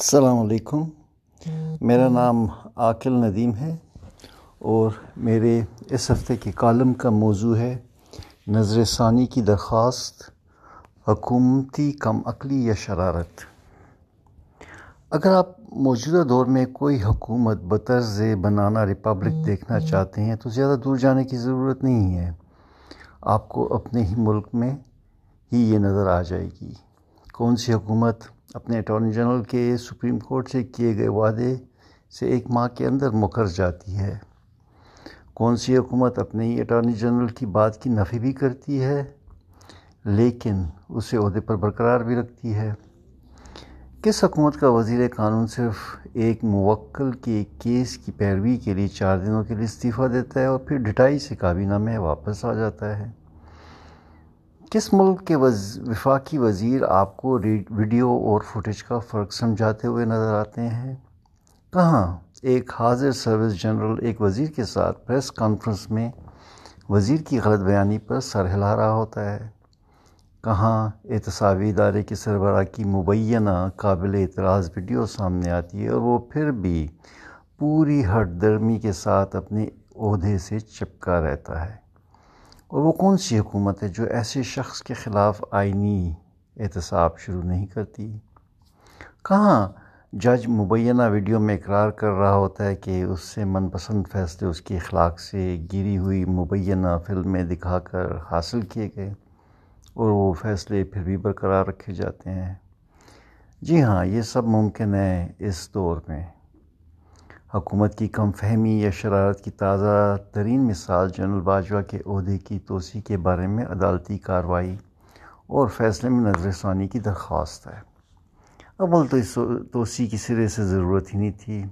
السلام علیکم، میرا نام عاقل ندیم ہے اور میرے اس ہفتے کے کالم کا موضوع ہے نظر ثانی کی درخواست، حکومتی کم عقلی یا شرارت۔ اگر آپ موجودہ دور میں کوئی حکومت بطرز بنانا ریپبلک دیکھنا چاہتے ہیں تو زیادہ دور جانے کی ضرورت نہیں ہے، آپ کو اپنے ہی ملک میں ہی یہ نظر آ جائے گی۔ کون سی حکومت اپنے اٹارنی جنرل کے سپریم کورٹ سے کیے گئے وعدے سے ایک ماہ کے اندر مکر جاتی ہے؟ کون سی حکومت اپنے ہی اٹارنی جنرل کی بات کی نفی بھی کرتی ہے لیکن اسے عہدے پر برقرار بھی رکھتی ہے؟ کس حکومت کا وزیر قانون صرف ایک موکل کے کیس کی پیروی کے لیے 4 دنوں کے لیے استعفیٰ دیتا ہے اور پھر ڈٹائی سے کابینہ میں واپس آ جاتا ہے؟ کس ملک کے وفاقی وزیر آپ کو ویڈیو اور فوٹیج کا فرق سمجھاتے ہوئے نظر آتے ہیں؟ کہاں ایک حاضر سروس جنرل ایک وزیر کے ساتھ پریس کانفرنس میں وزیر کی غلط بیانی پر سر ہلا رہا ہوتا ہے؟ کہاں احتسابی ادارے کے سربراہ کی مبینہ قابل اعتراض ویڈیو سامنے آتی ہے اور وہ پھر بھی پوری ہٹ درمی کے ساتھ اپنے عہدے سے چپکا رہتا ہے؟ اور وہ کون سی حکومت ہے جو ایسے شخص کے خلاف آئینی احتساب شروع نہیں کرتی؟ کہاں جج مبینہ ویڈیو میں اقرار کر رہا ہوتا ہے کہ اس سے من پسند فیصلے اس کے اخلاق سے گری ہوئی مبینہ فلمیں دکھا کر حاصل کیے گئے اور وہ فیصلے پھر بھی برقرار رکھے جاتے ہیں؟ جی ہاں، یہ سب ممکن ہے اس دور میں۔ حکومت کی کم فہمی یا شرارت کی تازہ ترین مثال جنرل باجوہ کے عہدے کی توسیع کے بارے میں عدالتی کارروائی اور فیصلے میں نظر ثانی کی درخواست ہے۔ اول تو اس توسیع کی سرے سے ضرورت ہی نہیں تھی،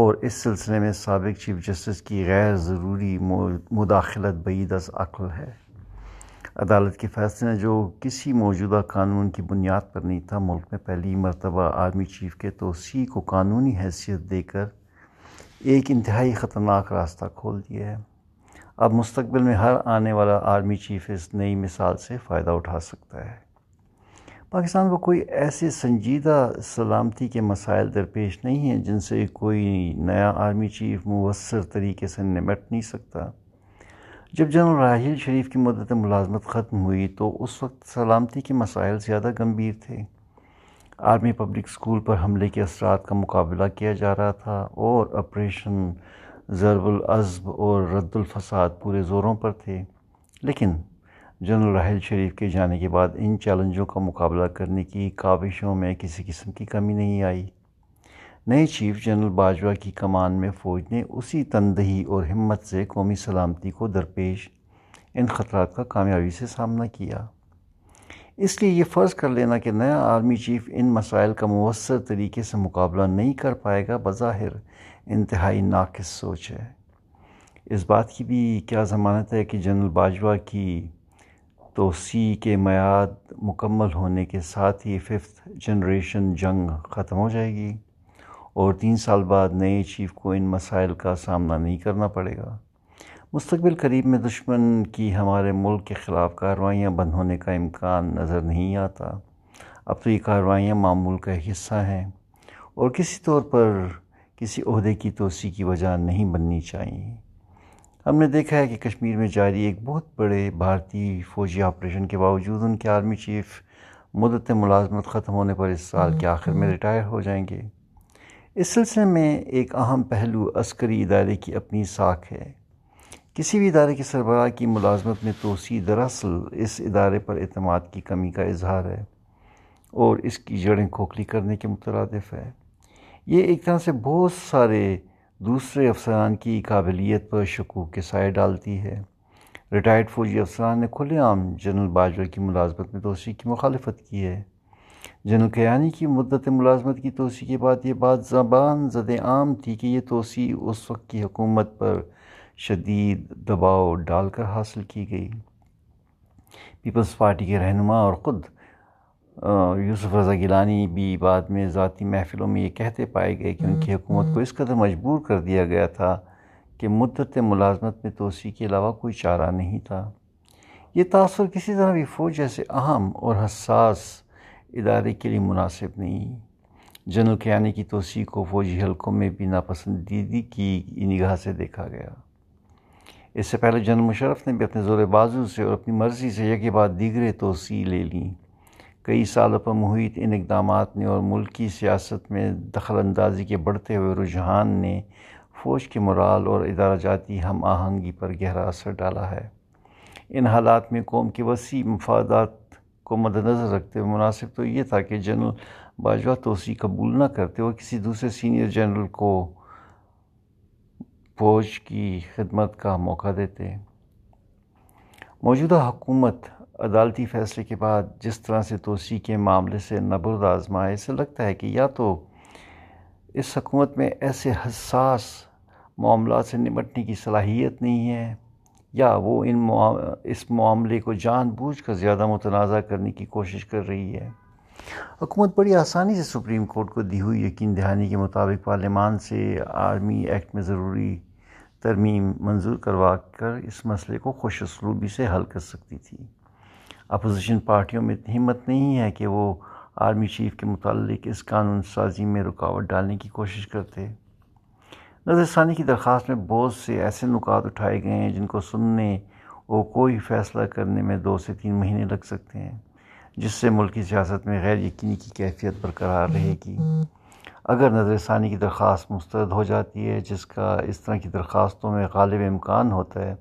اور اس سلسلے میں سابق چیف جسٹس کی غیر ضروری مداخلت بعید از عقل ہے۔ عدالت کے فیصلے نے جو کسی موجودہ قانون کی بنیاد پر نہیں تھا، ملک میں پہلی مرتبہ آرمی چیف کے توسیع کو قانونی حیثیت دے کر ایک انتہائی خطرناک راستہ کھول دیا ہے۔ اب مستقبل میں ہر آنے والا آرمی چیف اس نئی مثال سے فائدہ اٹھا سکتا ہے۔ پاکستان کو کوئی ایسے سنجیدہ سلامتی کے مسائل درپیش نہیں ہیں جن سے کوئی نیا آرمی چیف مؤثر طریقے سے نمٹ نہیں سکتا۔ جب جنرل راحیل شریف کی مدت ملازمت ختم ہوئی تو اس وقت سلامتی کے مسائل زیادہ گمبھیر تھے۔ آرمی پبلک اسکول پر حملے کے اثرات کا مقابلہ کیا جا رہا تھا اور آپریشن ضرب العزب اور رد الفساد پورے زوروں پر تھے، لیکن جنرل راحیل شریف کے جانے کے بعد ان چیلنجوں کا مقابلہ کرنے کی کاوشوں میں کسی قسم کی کمی نہیں آئی۔ نئے چیف جنرل باجوہ کی کمان میں فوج نے اسی تندہی اور ہمت سے قومی سلامتی کو درپیش ان خطرات کا کامیابی سے سامنا کیا۔ اس لیے یہ فرض کر لینا کہ نیا آرمی چیف ان مسائل کا مؤثر طریقے سے مقابلہ نہیں کر پائے گا، بظاہر انتہائی ناقص سوچ ہے۔ اس بات کی بھی کیا ضمانت ہے کہ جنرل باجوہ کی توسیع کے میعاد مکمل ہونے کے ساتھ ہی 5th جنریشن جنگ ختم ہو جائے گی اور 3 سال بعد نئے چیف کو ان مسائل کا سامنا نہیں کرنا پڑے گا؟ مستقبل قریب میں دشمن کی ہمارے ملک کے خلاف کارروائیاں بند ہونے کا امکان نظر نہیں آتا۔ اب تو یہ کارروائیاں معمول کا حصہ ہیں اور کسی طور پر کسی عہدے کی توسیع کی وجہ نہیں بننی چاہیے۔ ہم نے دیکھا ہے کہ کشمیر میں جاری ایک بہت بڑے بھارتی فوجی آپریشن کے باوجود ان کے آرمی چیف مدت ملازمت ختم ہونے پر اس سال کے آخر میں ریٹائر ہو جائیں گے۔ اس سلسلے میں ایک اہم پہلو عسکری ادارے کی اپنی ساکھ ہے۔ کسی بھی ادارے کے سربراہ کی ملازمت میں توسیع دراصل اس ادارے پر اعتماد کی کمی کا اظہار ہے اور اس کی جڑیں کھوکھلی کرنے کے مترادف ہے۔ یہ ایک طرح سے بہت سارے دوسرے افسران کی قابلیت پر شکوک کے سائے ڈالتی ہے۔ ریٹائرڈ فوجی افسران نے کھلے عام جنرل باجوہ کی ملازمت میں توسیع کی مخالفت کی ہے۔ جنرل کیانی کی مدت ملازمت کی توسیع کے بعد یہ بات زبان زد عام تھی کہ یہ توسیع اس وقت کی حکومت پر شدید دباؤ ڈال کر حاصل کی گئی۔ پیپلز پارٹی کے رہنما اور خود یوسف رضا گیلانی بھی بعد میں ذاتی محفلوں میں یہ کہتے پائے گئے کہ ان کی حکومت کو اس قدر مجبور کر دیا گیا تھا کہ مدت ملازمت میں توسیع کے علاوہ کوئی چارہ نہیں تھا۔ یہ تاثر کسی طرح بھی فوج جیسے اہم اور حساس ادارے کے لیے مناسب نہیں۔ جنرل کیانی کی توسیع کو فوجی حلقوں میں بھی ناپسندیدگی کی نگاہ سے دیکھا گیا۔ اس سے پہلے جنرل مشرف نے بھی اپنے زور بازو سے اور اپنی مرضی سے یکے بعد دیگرے توسیع لے لیں۔ کئی سالوں پر محیط ان اقدامات نے اور ملکی سیاست میں دخل اندازی کے بڑھتے ہوئے رجحان نے فوج کے مورال اور ادارہ جاتی ہم آہنگی پر گہرا اثر ڈالا ہے۔ ان حالات میں قوم کے وسیع مفادات کو مد نظر رکھتے ہوئے مناسب تو یہ تھا کہ جنرل باجوہ توسیع قبول نہ کرتے اور کسی دوسرے سینئر جنرل کو فوج کی خدمت کا موقع دیتے۔ موجودہ حکومت عدالتی فیصلے کے بعد جس طرح سے توسیع کے معاملے سے نبرد آزمائے، اسے لگتا ہے کہ یا تو اس حکومت میں ایسے حساس معاملات سے نمٹنے کی صلاحیت نہیں ہے، یا وہ اس معاملے کو جان بوجھ کر زیادہ متنازع کرنے کی کوشش کر رہی ہے۔ حکومت بڑی آسانی سے سپریم کورٹ کو دی ہوئی یقین دہانی کے مطابق پارلیمان سے آرمی ایکٹ میں ضروری ترمیم منظور کروا کر اس مسئلے کو خوش اسلوبی سے حل کر سکتی تھی۔ اپوزیشن پارٹیوں میں اتنی ہمت نہیں ہے کہ وہ آرمی چیف کے متعلق اس قانون سازی میں رکاوٹ ڈالنے کی کوشش کرتے۔ نظر ثانی کی درخواست میں بہت سے ایسے نکات اٹھائے گئے ہیں جن کو سننے اور کوئی فیصلہ کرنے میں 2 سے 3 مہینے لگ سکتے ہیں، جس سے ملکی سیاست میں غیر یقینی کی کیفیت برقرار رہے گی۔ اگر نظر ثانی کی درخواست مسترد ہو جاتی ہے، جس کا اس طرح کی درخواستوں میں غالب امکان ہوتا ہے،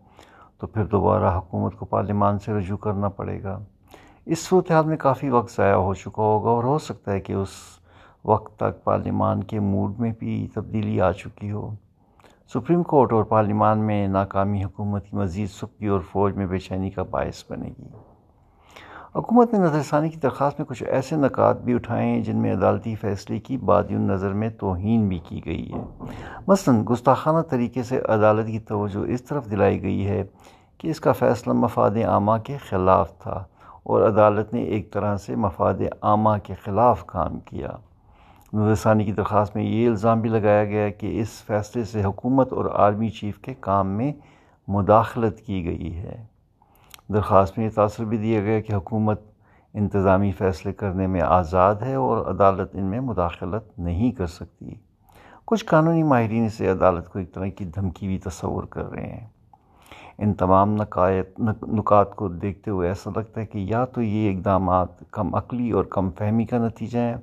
تو پھر دوبارہ حکومت کو پارلیمان سے رجوع کرنا پڑے گا۔ اس صورتحال میں کافی وقت ضائع ہو چکا ہوگا اور ہو سکتا ہے کہ اس وقت تک پارلیمان کے موڈ میں بھی تبدیلی آ چکی ہو۔ سپریم کورٹ اور پارلیمان میں ناکامی حکومت کی مزید سستی اور فوج میں بے چینی کا باعث بنے گی۔ حکومت نے نظر ثانی کی درخواست میں کچھ ایسے نکات بھی اٹھائے ہیں جن میں عدالتی فیصلے کی بادی النظر میں توہین بھی کی گئی ہے۔ مثلا گستاخانہ طریقے سے عدالت کی توجہ اس طرف دلائی گئی ہے کہ اس کا فیصلہ مفاد عامہ کے خلاف تھا، اور عدالت نے ایک طرح سے مفاد عامہ کے خلاف کام کیا۔ نظر ثانی کی درخواست میں یہ الزام بھی لگایا گیا کہ اس فیصلے سے حکومت اور آرمی چیف کے کام میں مداخلت کی گئی ہے۔ درخواست میں یہ تاثر بھی دیا گیا کہ حکومت انتظامی فیصلے کرنے میں آزاد ہے اور عدالت ان میں مداخلت نہیں کر سکتی۔ کچھ قانونی ماہرین اسے عدالت کو ایک طرح کی دھمکی بھی تصور کر رہے ہیں۔ ان تمام نکات کو دیکھتے ہوئے ایسا لگتا ہے کہ یا تو یہ اقدامات کم عقلی اور کم فہمی کا نتیجہ ہے،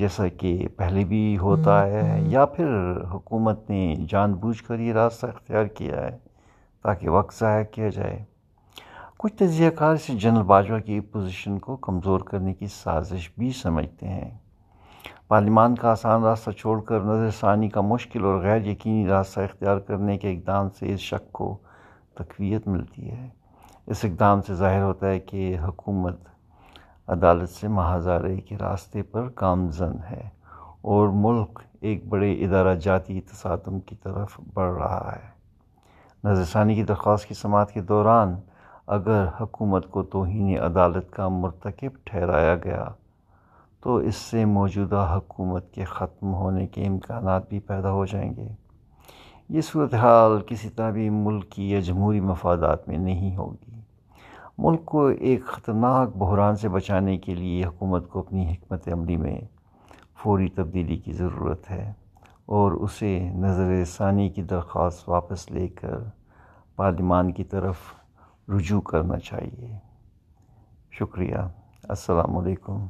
جیسا کہ پہلے بھی ہوتا ہے، یا پھر حکومت نے جان بوجھ کر یہ راستہ اختیار کیا ہے تاکہ وقت ضائع کیا جائے۔ کچھ تجزیہ کار اسے جنرل باجوہ کی پوزیشن کو کمزور کرنے کی سازش بھی سمجھتے ہیں۔ پارلیمان کا آسان راستہ چھوڑ کر نظر ثانی کا مشکل اور غیر یقینی راستہ اختیار کرنے کے اقدام سے اس شک کو تقویت ملتی ہے۔ اس اقدام سے ظاہر ہوتا ہے کہ حکومت عدالت سے محاذارے کے راستے پر گامزن ہے اور ملک ایک بڑے ادارہ جاتی تصادم کی طرف بڑھ رہا ہے۔ نظر ثانی کی درخواست کی سماعت کے دوران اگر حکومت کو توہین عدالت کا مرتکب ٹھہرایا گیا، تو اس سے موجودہ حکومت کے ختم ہونے کے امکانات بھی پیدا ہو جائیں گے۔ یہ صورتحال کسی طرح بھی ملکی یا جمہوری مفادات میں نہیں ہوگی۔ ملک کو ایک خطرناک بحران سے بچانے کے لیے حکومت کو اپنی حکمت عملی میں فوری تبدیلی کی ضرورت ہے، اور اسے نظر ثانی کی درخواست واپس لے کر پارلیمان کی طرف رجوع کرنا چاہیے۔ شکریہ۔ السلام علیکم۔